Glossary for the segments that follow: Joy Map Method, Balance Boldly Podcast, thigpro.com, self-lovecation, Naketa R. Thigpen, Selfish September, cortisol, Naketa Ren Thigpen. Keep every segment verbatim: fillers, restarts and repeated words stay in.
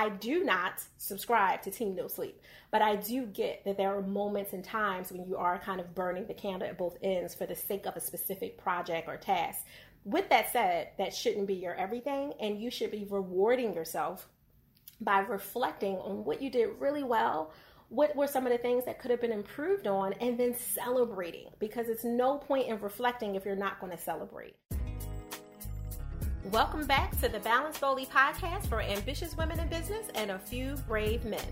I do not subscribe to Team No Sleep, but I do get that there are moments and times when you are kind of burning the candle at both ends for the sake of a specific project or task. With that said, that shouldn't be your everything, and you should be rewarding yourself by reflecting on what you did really well, what were some of the things that could have been improved on, and then celebrating, because it's no point in reflecting if you're not going to celebrate. Welcome back to the Balance Boldly Podcast for ambitious women in business and a few brave men.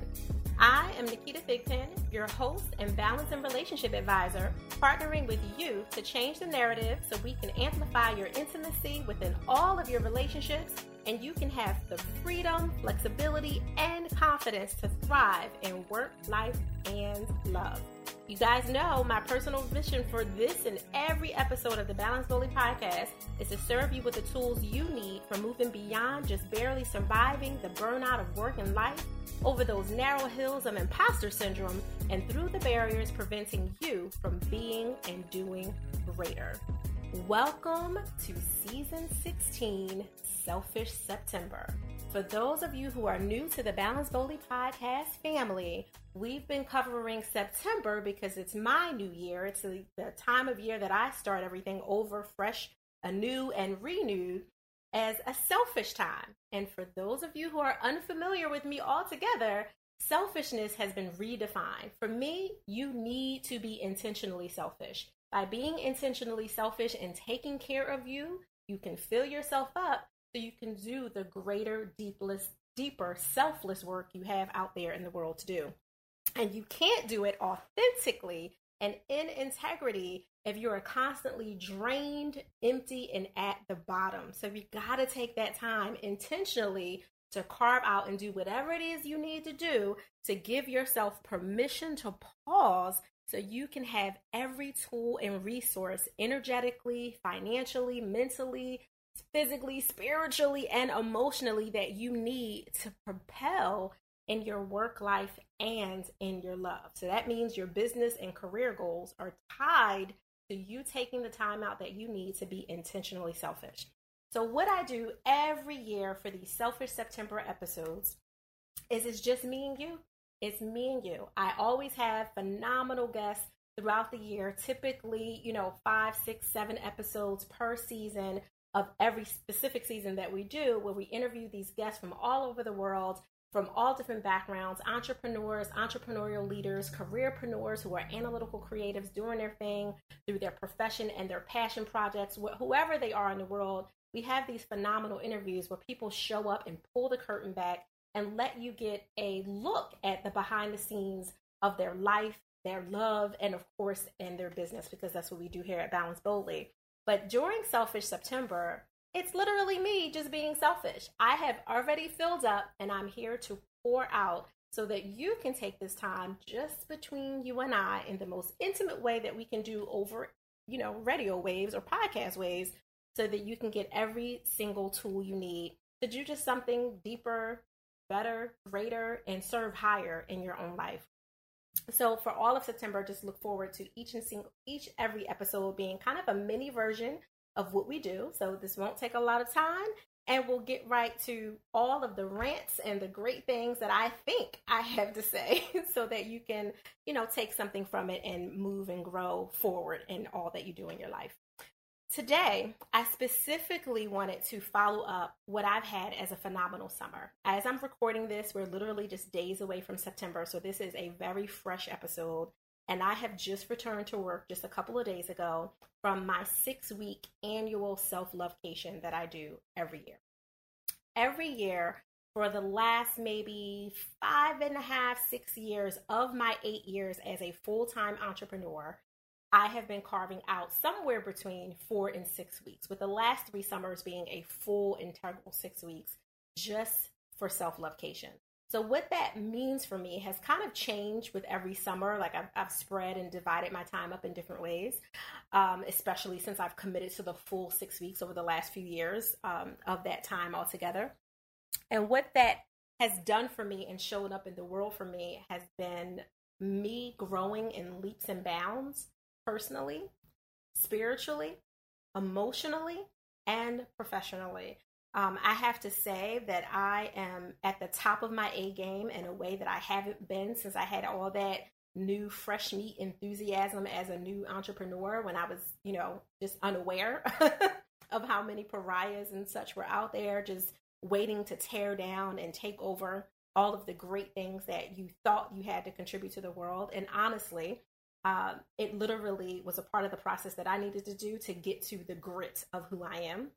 I am Naketa Thigpen, your host and balance and relationship advisor, partnering with you to change the narrative so we can amplify your intimacy within all of your relationships, and you can have the freedom, flexibility, and confidence to thrive in work, life, and love. You guys know my personal mission for this and every episode of the Balance Boldly Podcast is to serve you with the tools you need for moving beyond just barely surviving the burnout of work and life, over those narrow hills of imposter syndrome, and through the barriers preventing you from being and doing greater. Welcome to Season sixteen, Selfish September. For those of you who are new to the Balance Boldly Podcast family, we've been covering September because it's my new year. It's the time of year that I start everything over, fresh, anew, and renewed as a selfish time. And for those of you who are unfamiliar with me altogether, selfishness has been redefined. For me, you need to be intentionally selfish. By being intentionally selfish and taking care of you, you can fill yourself up so you can do the greater, deepless, deeper, selfless work you have out there in the world to do. And you can't do it authentically and in integrity if you are constantly drained, empty, and at the bottom. So you got to take that time intentionally to carve out and do whatever it is you need to do to give yourself permission to pause so you can have every tool and resource energetically, financially, mentally, physically, spiritually, and emotionally that you need to propel in your work life and in your love. So that means your business and career goals are tied to you taking the time out that you need to be intentionally selfish. So what I do every year for these Selfish September episodes is it's just me and you. It's me and you. I always have phenomenal guests throughout the year, typically, you know, five, six, seven episodes per season of every specific season that we do, where we interview these guests from all over the world, from all different backgrounds, entrepreneurs, entrepreneurial leaders, careerpreneurs who are analytical creatives doing their thing through their profession and their passion projects, wh- whoever they are in the world. We have these phenomenal interviews where people show up and pull the curtain back and let you get a look at the behind the scenes of their life, their love, and of course, in their business, because that's what we do here at Balance Boldly. But during Selfish September, it's literally me just being selfish. I have already filled up and I'm here to pour out so that you can take this time just between you and I in the most intimate way that we can do over, you know, radio waves or podcast waves, so that you can get every single tool you need to do just something deeper, better, greater, and serve higher in your own life. So for all of September, just look forward to each and single, each every episode being kind of a mini version of what we do. So this won't take a lot of time, and we'll get right to all of the rants and the great things that I think I have to say so that you can, you know, take something from it and move and grow forward in all that you do in your life. Today, I specifically wanted to follow up what I've had as a phenomenal summer. As I'm recording this, we're literally just days away from September, so this is a very fresh episode. And I have just returned to work just a couple of days ago from my six-week annual self-lovecation that I do every year. Every year for the last maybe five and a half, six years of my eight years as a full-time entrepreneur, I have been carving out somewhere between four and six weeks, with the last three summers being a full integral six weeks just for self-lovecation. So what that means for me has kind of changed with every summer. Like I've, I've spread and divided my time up in different ways, um, especially since I've committed to the full six weeks over the last few years um, of that time altogether. And what that has done for me and showed up in the world for me has been me growing in leaps and bounds personally, spiritually, emotionally, and professionally. Um, I have to say that I am at the top of my A game in a way that I haven't been since I had all that new fresh meat enthusiasm as a new entrepreneur when I was, you know, just unaware of how many pariahs and such were out there just waiting to tear down and take over all of the great things that you thought you had to contribute to the world. And honestly, uh, it literally was a part of the process that I needed to do to get to the grit of who I am,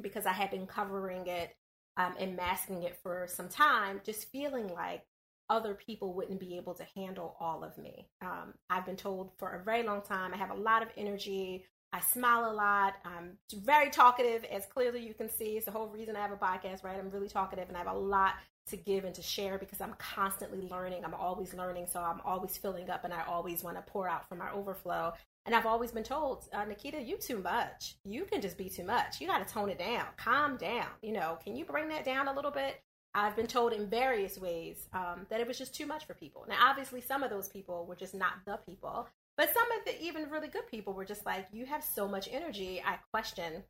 because I had been covering it um, and masking it for some time, just feeling like other people wouldn't be able to handle all of me. Um, I've been told for a very long time, I have a lot of energy. I smile a lot. I'm very talkative, as clearly you can see. It's the whole reason I have a podcast, right? I'm really talkative and I have a lot to give and to share because I'm constantly learning. I'm always learning. So I'm always filling up and I always want to pour out from my overflow. And I've always been told, uh, Naketa, you too much. You can just be too much. You got to tone it down. Calm down. You know, can you bring that down a little bit? I've been told in various ways um, that it was just too much for people. Now, obviously, some of those people were just not the people, but some of the even really good people were just like, you have so much energy. I question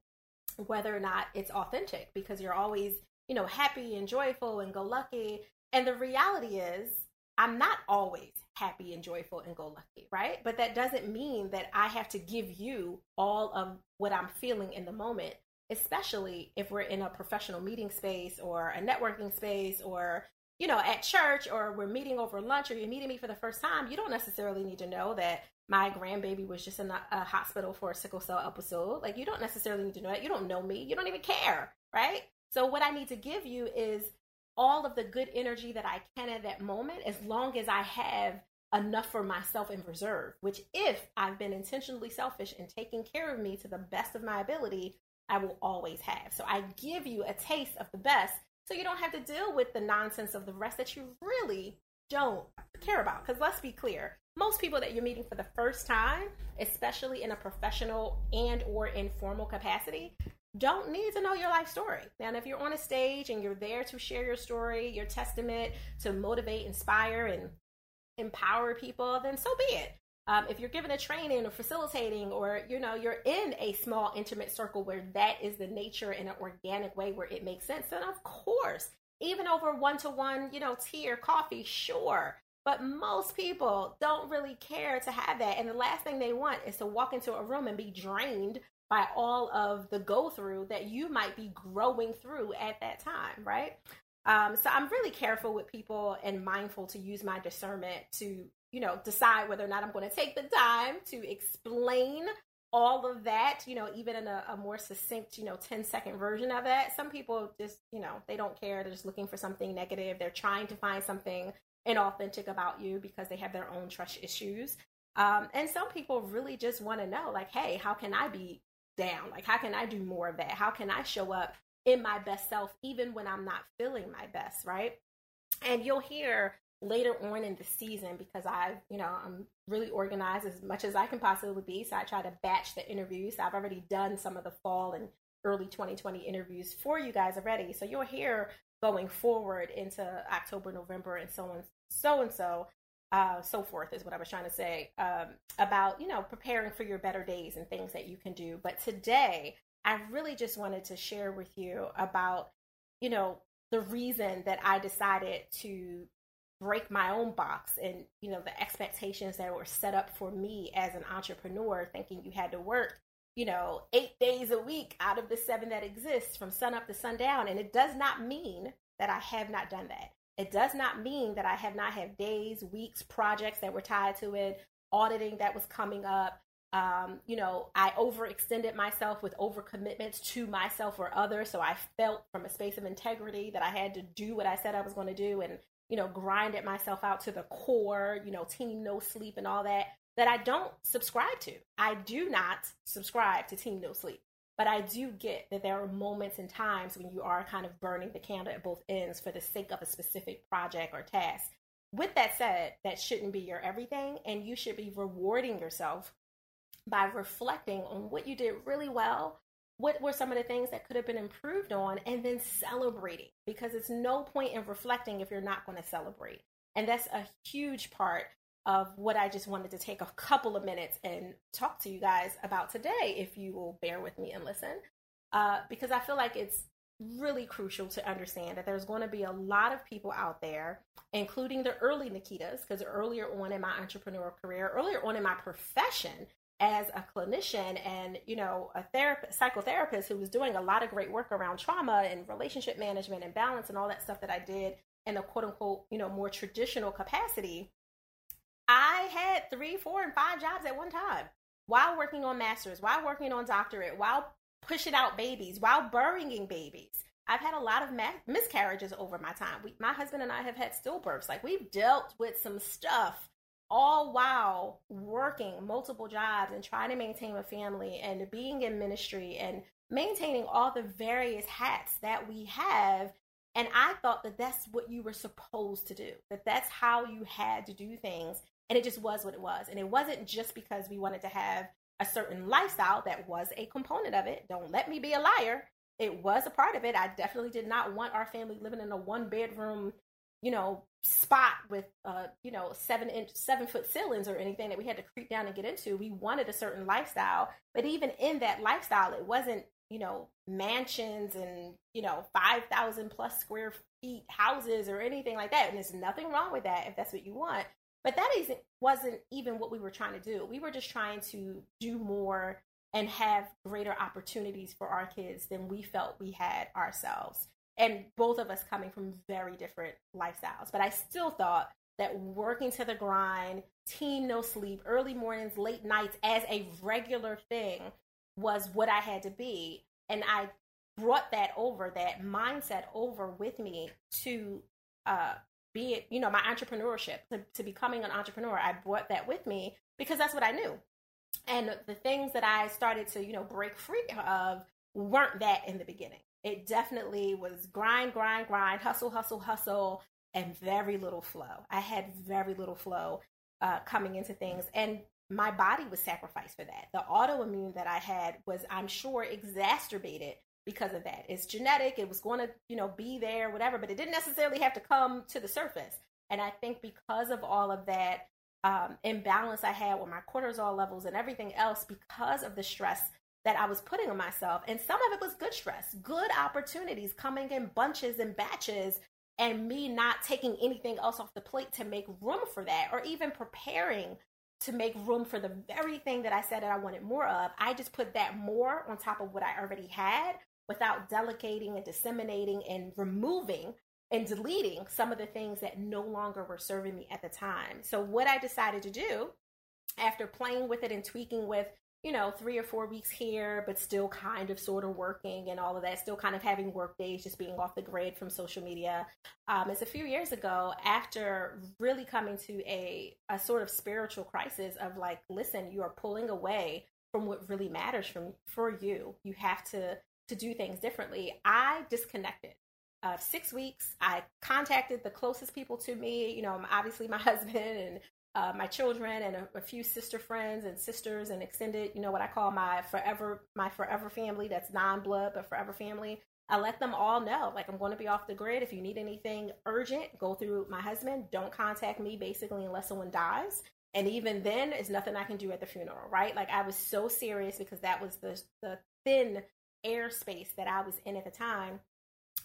whether or not it's authentic because you're always, you know, happy and joyful and go-lucky. And the reality is I'm not always happy and joyful and go-lucky, right? But that doesn't mean that I have to give you all of what I'm feeling in the moment, especially if we're in a professional meeting space or a networking space or, you know, at church, or we're meeting over lunch, or you're meeting me for the first time. You don't necessarily need to know that my grandbaby was just in a, a hospital for a sickle cell episode. Like, you don't necessarily need to know that. You don't know me. You don't even care, right? So what I need to give you is all of the good energy that I can at that moment, as long as I have enough for myself in reserve, which if I've been intentionally selfish and taking care of me to the best of my ability, I will always have. So I give you a taste of the best so you don't have to deal with the nonsense of the rest that you really don't care about. Because let's be clear, most people that you're meeting for the first time, especially in a professional and or informal capacity, don't need to know your life story. Now, if you're on a stage and you're there to share your story, your testament, to motivate, inspire, and empower people, then so be it. Um, if you're giving a training or facilitating, or, you know, you're in a small, intimate circle where that is the nature in an organic way where it makes sense, then of course, even over one-to-one, you know, tea or coffee, sure. But most people don't really care to have that. And the last thing they want is to walk into a room and be drained by all of the go-through that you might be growing through at that time, right? Um, so I'm really careful with people and mindful to use my discernment to, you know, decide whether or not I'm going to take the time to explain all of that, you know, even in a, a more succinct, you know, ten second version of that. Some people just, you know, they don't care. They're just looking for something negative. They're trying to find something inauthentic about you because they have their own trust issues. Um, and some people really just want to know, like, hey, how can I be down? Like, how can I do more of that? How can I show up in my best self, even when I'm not feeling my best, right? And you'll hear later on in the season, because I, you know, I'm really organized as much as I can possibly be. So I try to batch the interviews. So I've already done some of the fall and early twenty twenty interviews for you guys already. So you'll hear going forward into October, November, and so on, so and so, uh, so forth is what I was trying to say um, about, you know, preparing for your better days and things that you can do. But today, I really just wanted to share with you about, you know, the reason that I decided to break my own box and, you know, the expectations that were set up for me as an entrepreneur, thinking you had to work, you know, eight days a week out of the seven that exists from sun up to sundown. And it does not mean that I have not done that. It does not mean that I have not had days, weeks, projects that were tied to it, auditing that was coming up. Um, you know, I overextended myself with overcommitments to myself or others. So I felt from a space of integrity that I had to do what I said I was going to do and, you know, grinded myself out to the core, you know, team no sleep and all that, that I don't subscribe to. I do not subscribe to team no sleep, but I do get that there are moments and times when you are kind of burning the candle at both ends for the sake of a specific project or task. With that said, that shouldn't be your everything, and you should be rewarding yourself by reflecting on what you did really well, what were some of the things that could have been improved on, and then celebrating, because it's no point in reflecting if you're not going to celebrate. And that's a huge part of what I just wanted to take a couple of minutes and talk to you guys about today, if you will bear with me and listen, uh, because I feel like it's really crucial to understand that there's going to be a lot of people out there, including the early Naketas, because earlier on in my entrepreneurial career, earlier on in my profession as a clinician and, you know, a therapist, psychotherapist who was doing a lot of great work around trauma and relationship management and balance and all that stuff that I did in the quote unquote, you know, more traditional capacity, I had three, four, and five jobs at one time while working on master's, while working on doctorate, while pushing out babies, while burying babies. I've had a lot of ma- miscarriages over my time. We, my husband and I have had stillbirths. Like, we've dealt with some stuff all while working multiple jobs and trying to maintain a family and being in ministry and maintaining all the various hats that we have. And I thought that that's what you were supposed to do, that that's how you had to do things. And it just was what it was. And it wasn't just because we wanted to have a certain lifestyle. That was a component of it. Don't let me be a liar. It was a part of it. I definitely did not want our family living in a one bedroom, you know, spot with, uh, you know, seven inch, seven foot ceilings or anything that we had to creep down and get into. We wanted a certain lifestyle, but even in that lifestyle, it wasn't, you know, mansions and, you know, five thousand plus square feet houses or anything like that. And there's nothing wrong with that if that's what you want. But that isn't, wasn't even what we were trying to do. We were just trying to do more and have greater opportunities for our kids than we felt we had ourselves. And both of us coming from very different lifestyles. But I still thought that working to the grind, team no sleep, early mornings, late nights as a regular thing was what I had to be. And I brought that over, that mindset over with me to, uh, be it, you know, my entrepreneurship, to, to becoming an entrepreneur. I brought that with me because that's what I knew. And the things that I started to, you know, break free of weren't that in the beginning. It definitely was grind, grind, grind, hustle, hustle, hustle, and very little flow. I had very little flow uh, coming into things. And my body was sacrificed for that. The autoimmune that I had was, I'm sure, exacerbated because of that. It's genetic. It was going to, you know, be there, whatever, but it didn't necessarily have to come to the surface. And I think because of all of that um, imbalance I had with my cortisol levels and everything else, because of the stress that I was putting on myself, and some of it was good stress, good opportunities coming in bunches and batches, and me not taking anything else off the plate to make room for that, or even preparing to make room for the very thing that I said that I wanted more of. I just put that more on top of what I already had, without delegating and disseminating and removing and deleting some of the things that no longer were serving me at the time. So what I decided to do, after playing with it and tweaking with, you know, three or four weeks here, but still kind of sort of working and all of that, still kind of having work days, just being off the grid from social media. Um, it's a few years ago, after really coming to a, a sort of spiritual crisis of like, listen, you are pulling away from what really matters from for you. You have to to do things differently. I disconnected. Uh, six weeks, I contacted the closest people to me, you know, obviously my husband and uh, my children and a, a few sister friends and sisters and extended, you know, what I call my forever, my forever family, that's non-blood, but forever family. I let them all know, like, I'm going to be off the grid. If you need anything urgent, go through my husband. Don't contact me basically unless someone dies. And even then, there's nothing I can do at the funeral, right? Like, I was so serious because that was the the thin airspace that I was in at the time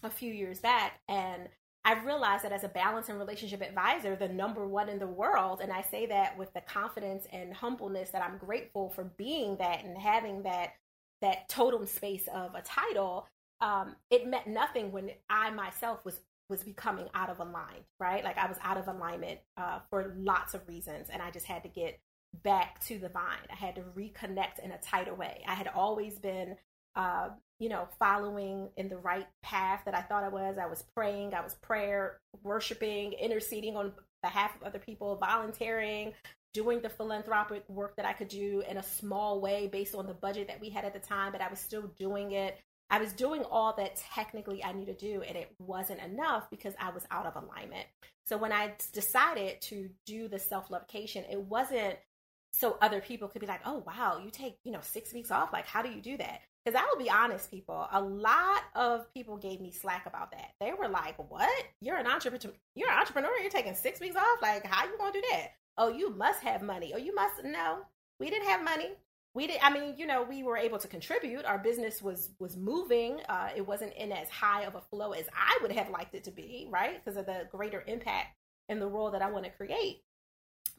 a few years back. And I realized that as a balance and relationship advisor, the number one in the world, and I say that with the confidence and humbleness that I'm grateful for being that and having that that totem space of a title, um, it meant nothing when I myself was was becoming out of aligned, right? Like, I was out of alignment uh, for lots of reasons, and I just had to get back to the vine. I had to reconnect in a tighter way. I had always been Uh, you know, following in the right path that I thought I was. I was praying, I was prayer, worshiping, interceding on behalf of other people, volunteering, doing the philanthropic work that I could do in a small way based on the budget that we had at the time, but I was still doing it. I was doing all that technically I needed to do, and it wasn't enough because I was out of alignment. So when I decided to do the self-location, it wasn't so other people could be like, oh, wow, you take, you know, six weeks off. Like, how do you do that? Because I will be honest, people, a lot of people gave me slack about that. They were like, what? You're an entrepreneur. You're an entrepreneur. You're taking six weeks off. Like, how you going to do that? Oh, you must have money. Oh, you must. No, we didn't have money. we did, I mean, you know, we were able to contribute. Our business was was moving. Uh, it wasn't in as high of a flow as I would have liked it to be, right? Because of the greater impact and the role that I want to create.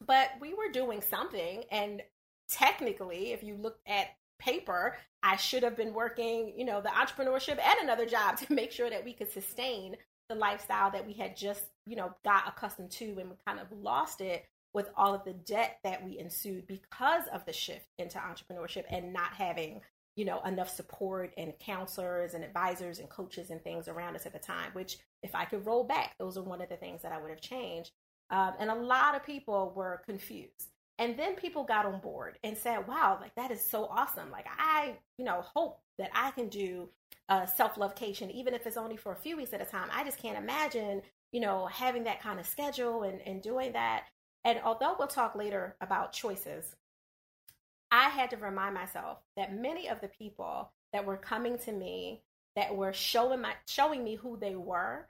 But we were doing something. And technically, if you look at paper, I should have been working, you know, the entrepreneurship and another job to make sure that we could sustain the lifestyle that we had just, you know, got accustomed to, and we kind of lost it with all of the debt that we ensued because of the shift into entrepreneurship and not having, you know, enough support and counselors and advisors and coaches and things around us at the time, which if I could roll back, those are one of the things that I would have changed. Um, and a lot of people were confused. And then people got on board and said, wow, like that is so awesome. Like I, you know, hope that I can do a self-lovecation, even if it's only for a few weeks at a time. I just can't imagine, you know, having that kind of schedule and, and doing that. And although we'll talk later about choices, I had to remind myself that many of the people that were coming to me, that were showing my showing me who they were,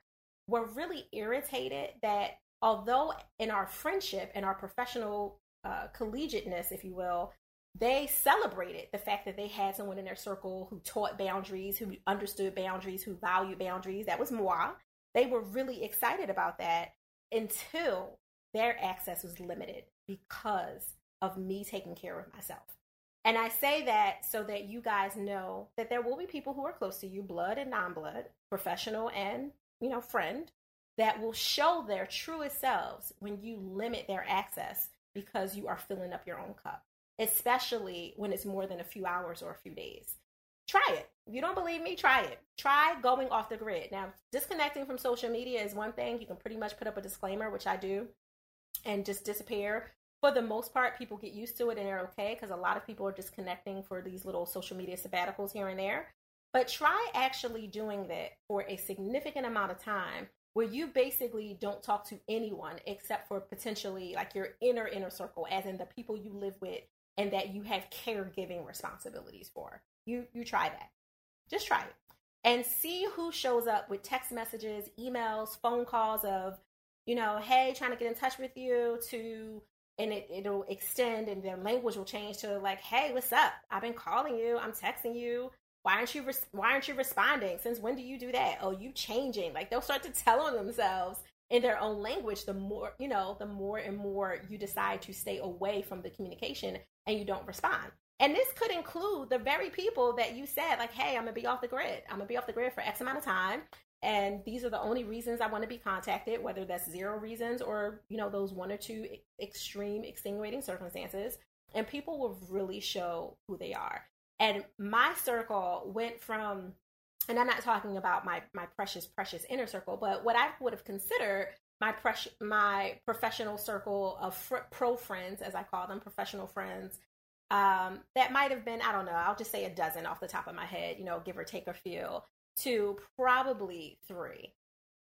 were really irritated that although in our friendship and our professional uh, collegiateness, if you will, they celebrated the fact that they had someone in their circle who taught boundaries, who understood boundaries, who valued boundaries. That was moi. They were really excited about that until their access was limited because of me taking care of myself. And I say that so that you guys know that there will be people who are close to you, blood and non-blood, professional and, you know, friend, that will show their truest selves when you limit their access because you are filling up your own cup, especially when it's more than a few hours or a few days. Try it. If you don't believe me, try it. Try going off the grid. Now, disconnecting from social media is one thing. You can pretty much put up a disclaimer, which I do, and just disappear. For the most part, people get used to it and they're okay, because a lot of people are disconnecting for these little social media sabbaticals here and there. But try actually doing that for a significant amount of time where you basically don't talk to anyone except for potentially like your inner, inner circle, as in the people you live with and that you have caregiving responsibilities for. You, you try that. Just try it and see who shows up with text messages, emails, phone calls of, you know, hey, trying to get in touch with you to, and it, it'll extend and their language will change to like, hey, what's up? I've been calling you. I'm texting you. Why aren't you, res- why aren't you responding? Since when do you do that? Oh, you changing. Like they'll start to tell on themselves in their own language. The more, you know, the more and more you decide to stay away from the communication and you don't respond. And this could include the very people that you said like, hey, I'm going to be off the grid. I'm going to be off the grid for X amount of time. And these are the only reasons I want to be contacted, whether that's zero reasons or, you know, those one or two extreme extenuating circumstances. And people will really show who they are. And my circle went from, and I'm not talking about my, my precious, precious inner circle, but what I would have considered my pres- my professional circle of fr- pro friends, as I call them, professional friends, um, that might have been, I don't know, I'll just say a dozen off the top of my head, you know, give or take a few, to probably three.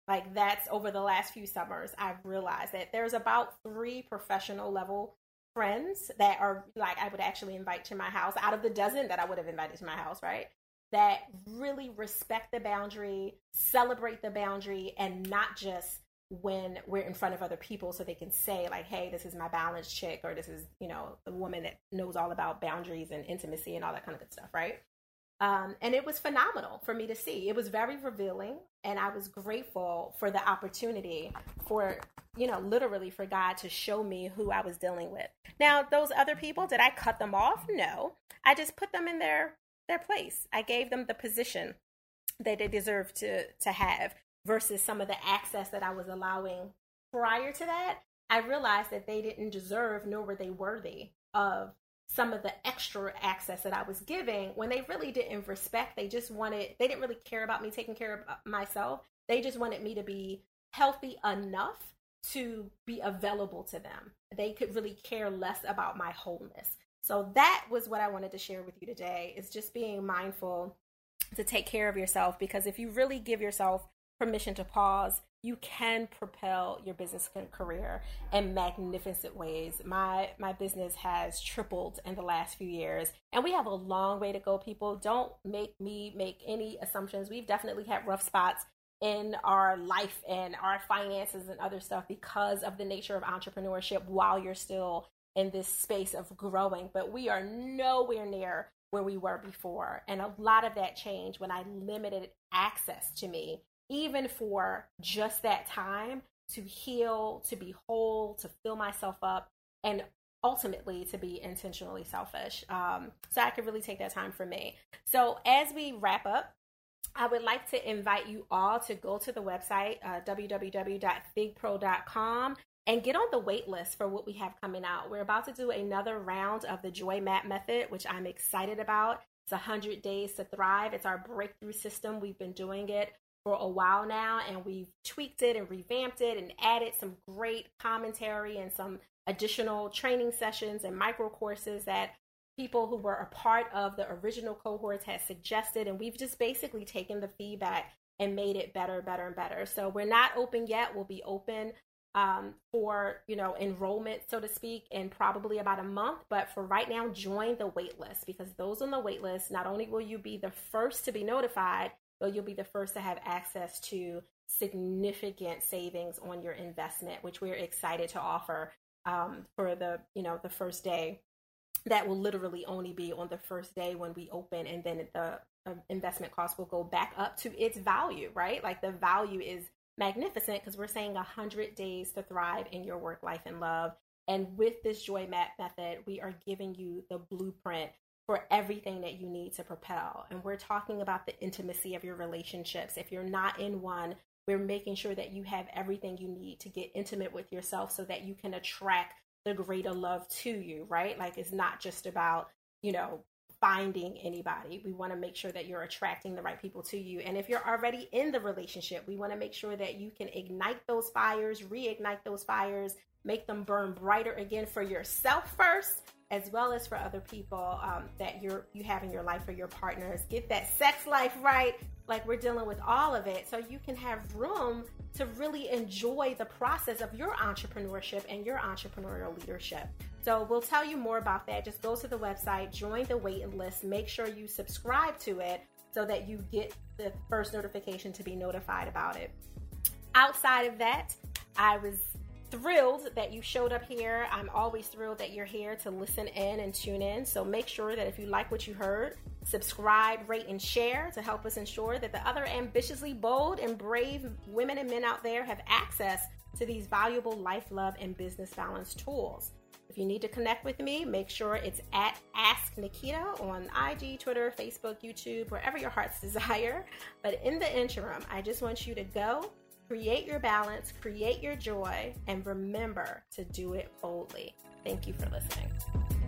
Like that's over the last few summers, I've realized that there's about three professional level friends that are like I would actually invite to my house out of the dozen that I would have invited to my house, right? That really respect the boundary, celebrate the boundary, and not just when we're in front of other people so they can say like, hey, this is my balance chick, or this is, you know, the woman that knows all about boundaries and intimacy and all that kind of good stuff, right? Um, and it was phenomenal for me to see. It was very revealing, and I was grateful for the opportunity for, you know, literally for God to show me who I was dealing with. Now, those other people, did I cut them off? No, I just put them in their their place. I gave them the position that they deserve to to have versus some of the access that I was allowing prior to that. I realized that they didn't deserve, nor were they worthy of some of the extra access that I was giving when they really didn't respect. They just wanted, they didn't really care about me taking care of myself. They just wanted me to be healthy enough to be available to them. They could really care less about my wholeness. So that was what I wanted to share with you today, is just being mindful to take care of yourself, because if you really give yourself permission to pause, you can propel your business career in magnificent ways. My my business has tripled in the last few years, and we have a long way to go, people. Don't make me make any assumptions. We've definitely had rough spots in our life and our finances and other stuff because of the nature of entrepreneurship while you're still in this space of growing, but we are nowhere near where we were before. And a lot of that changed when I limited access to me, even for just that time to heal, to be whole, to fill myself up, and ultimately to be intentionally selfish. Um, so I could really take that time for me. So as we wrap up, I would like to invite you all to go to the website, uh, w w w dot thig pro dot com, and get on the wait list for what we have coming out. We're about to do another round of the Joy Map Method, which I'm excited about. It's one hundred days to thrive. It's our breakthrough system. We've been doing it for a while now, and we've tweaked it and revamped it and added some great commentary and some additional training sessions and micro courses that people who were a part of the original cohorts had suggested, and we've just basically taken the feedback and made it better, better, and better. So we're not open yet. We'll be open um, for, you know, enrollment, so to speak, in probably about a month. But for right now, join the wait list, because those on the wait list, not only will you be the first to be notified, but you'll be the first to have access to significant savings on your investment, which we're excited to offer um, for the, you know, the first day. That will literally only be on the first day when we open, and then the investment cost will go back up to its value, right? Like the value is magnificent, because we're saying one hundred days to thrive in your work, life, and love. And with this Joy Map Method, we are giving you the blueprint for everything that you need to propel. And we're talking about the intimacy of your relationships. If you're not in one, we're making sure that you have everything you need to get intimate with yourself so that you can attract the greater love to you, right? Like, it's not just about, you know, finding anybody. We want to make sure that you're attracting the right people to you. And if you're already in the relationship, we want to make sure that you can ignite those fires, reignite those fires, make them burn brighter again for yourself first, as well as for other people um, that you're, you have in your life, for your partners. Get that sex life right. Like, we're dealing with all of it. So you can have room to really enjoy the process of your entrepreneurship and your entrepreneurial leadership. So we'll tell you more about that. Just go to the website, join the waiting list, make sure you subscribe to it so that you get the first notification to be notified about it. Outside of that, I was thrilled that you showed up here. I'm always thrilled that you're here to listen in and tune in. So make sure that if you like what you heard, subscribe, rate, and share to help us ensure that the other ambitiously bold and brave women and men out there have access to these valuable life, love, and business balance tools. If you need to connect with me, make sure it's at Ask Naketa on I G, Twitter, Facebook, YouTube, wherever your heart's desire. But in the interim, I just want you to go create your balance, create your joy, and remember to do it boldly. Thank you for listening.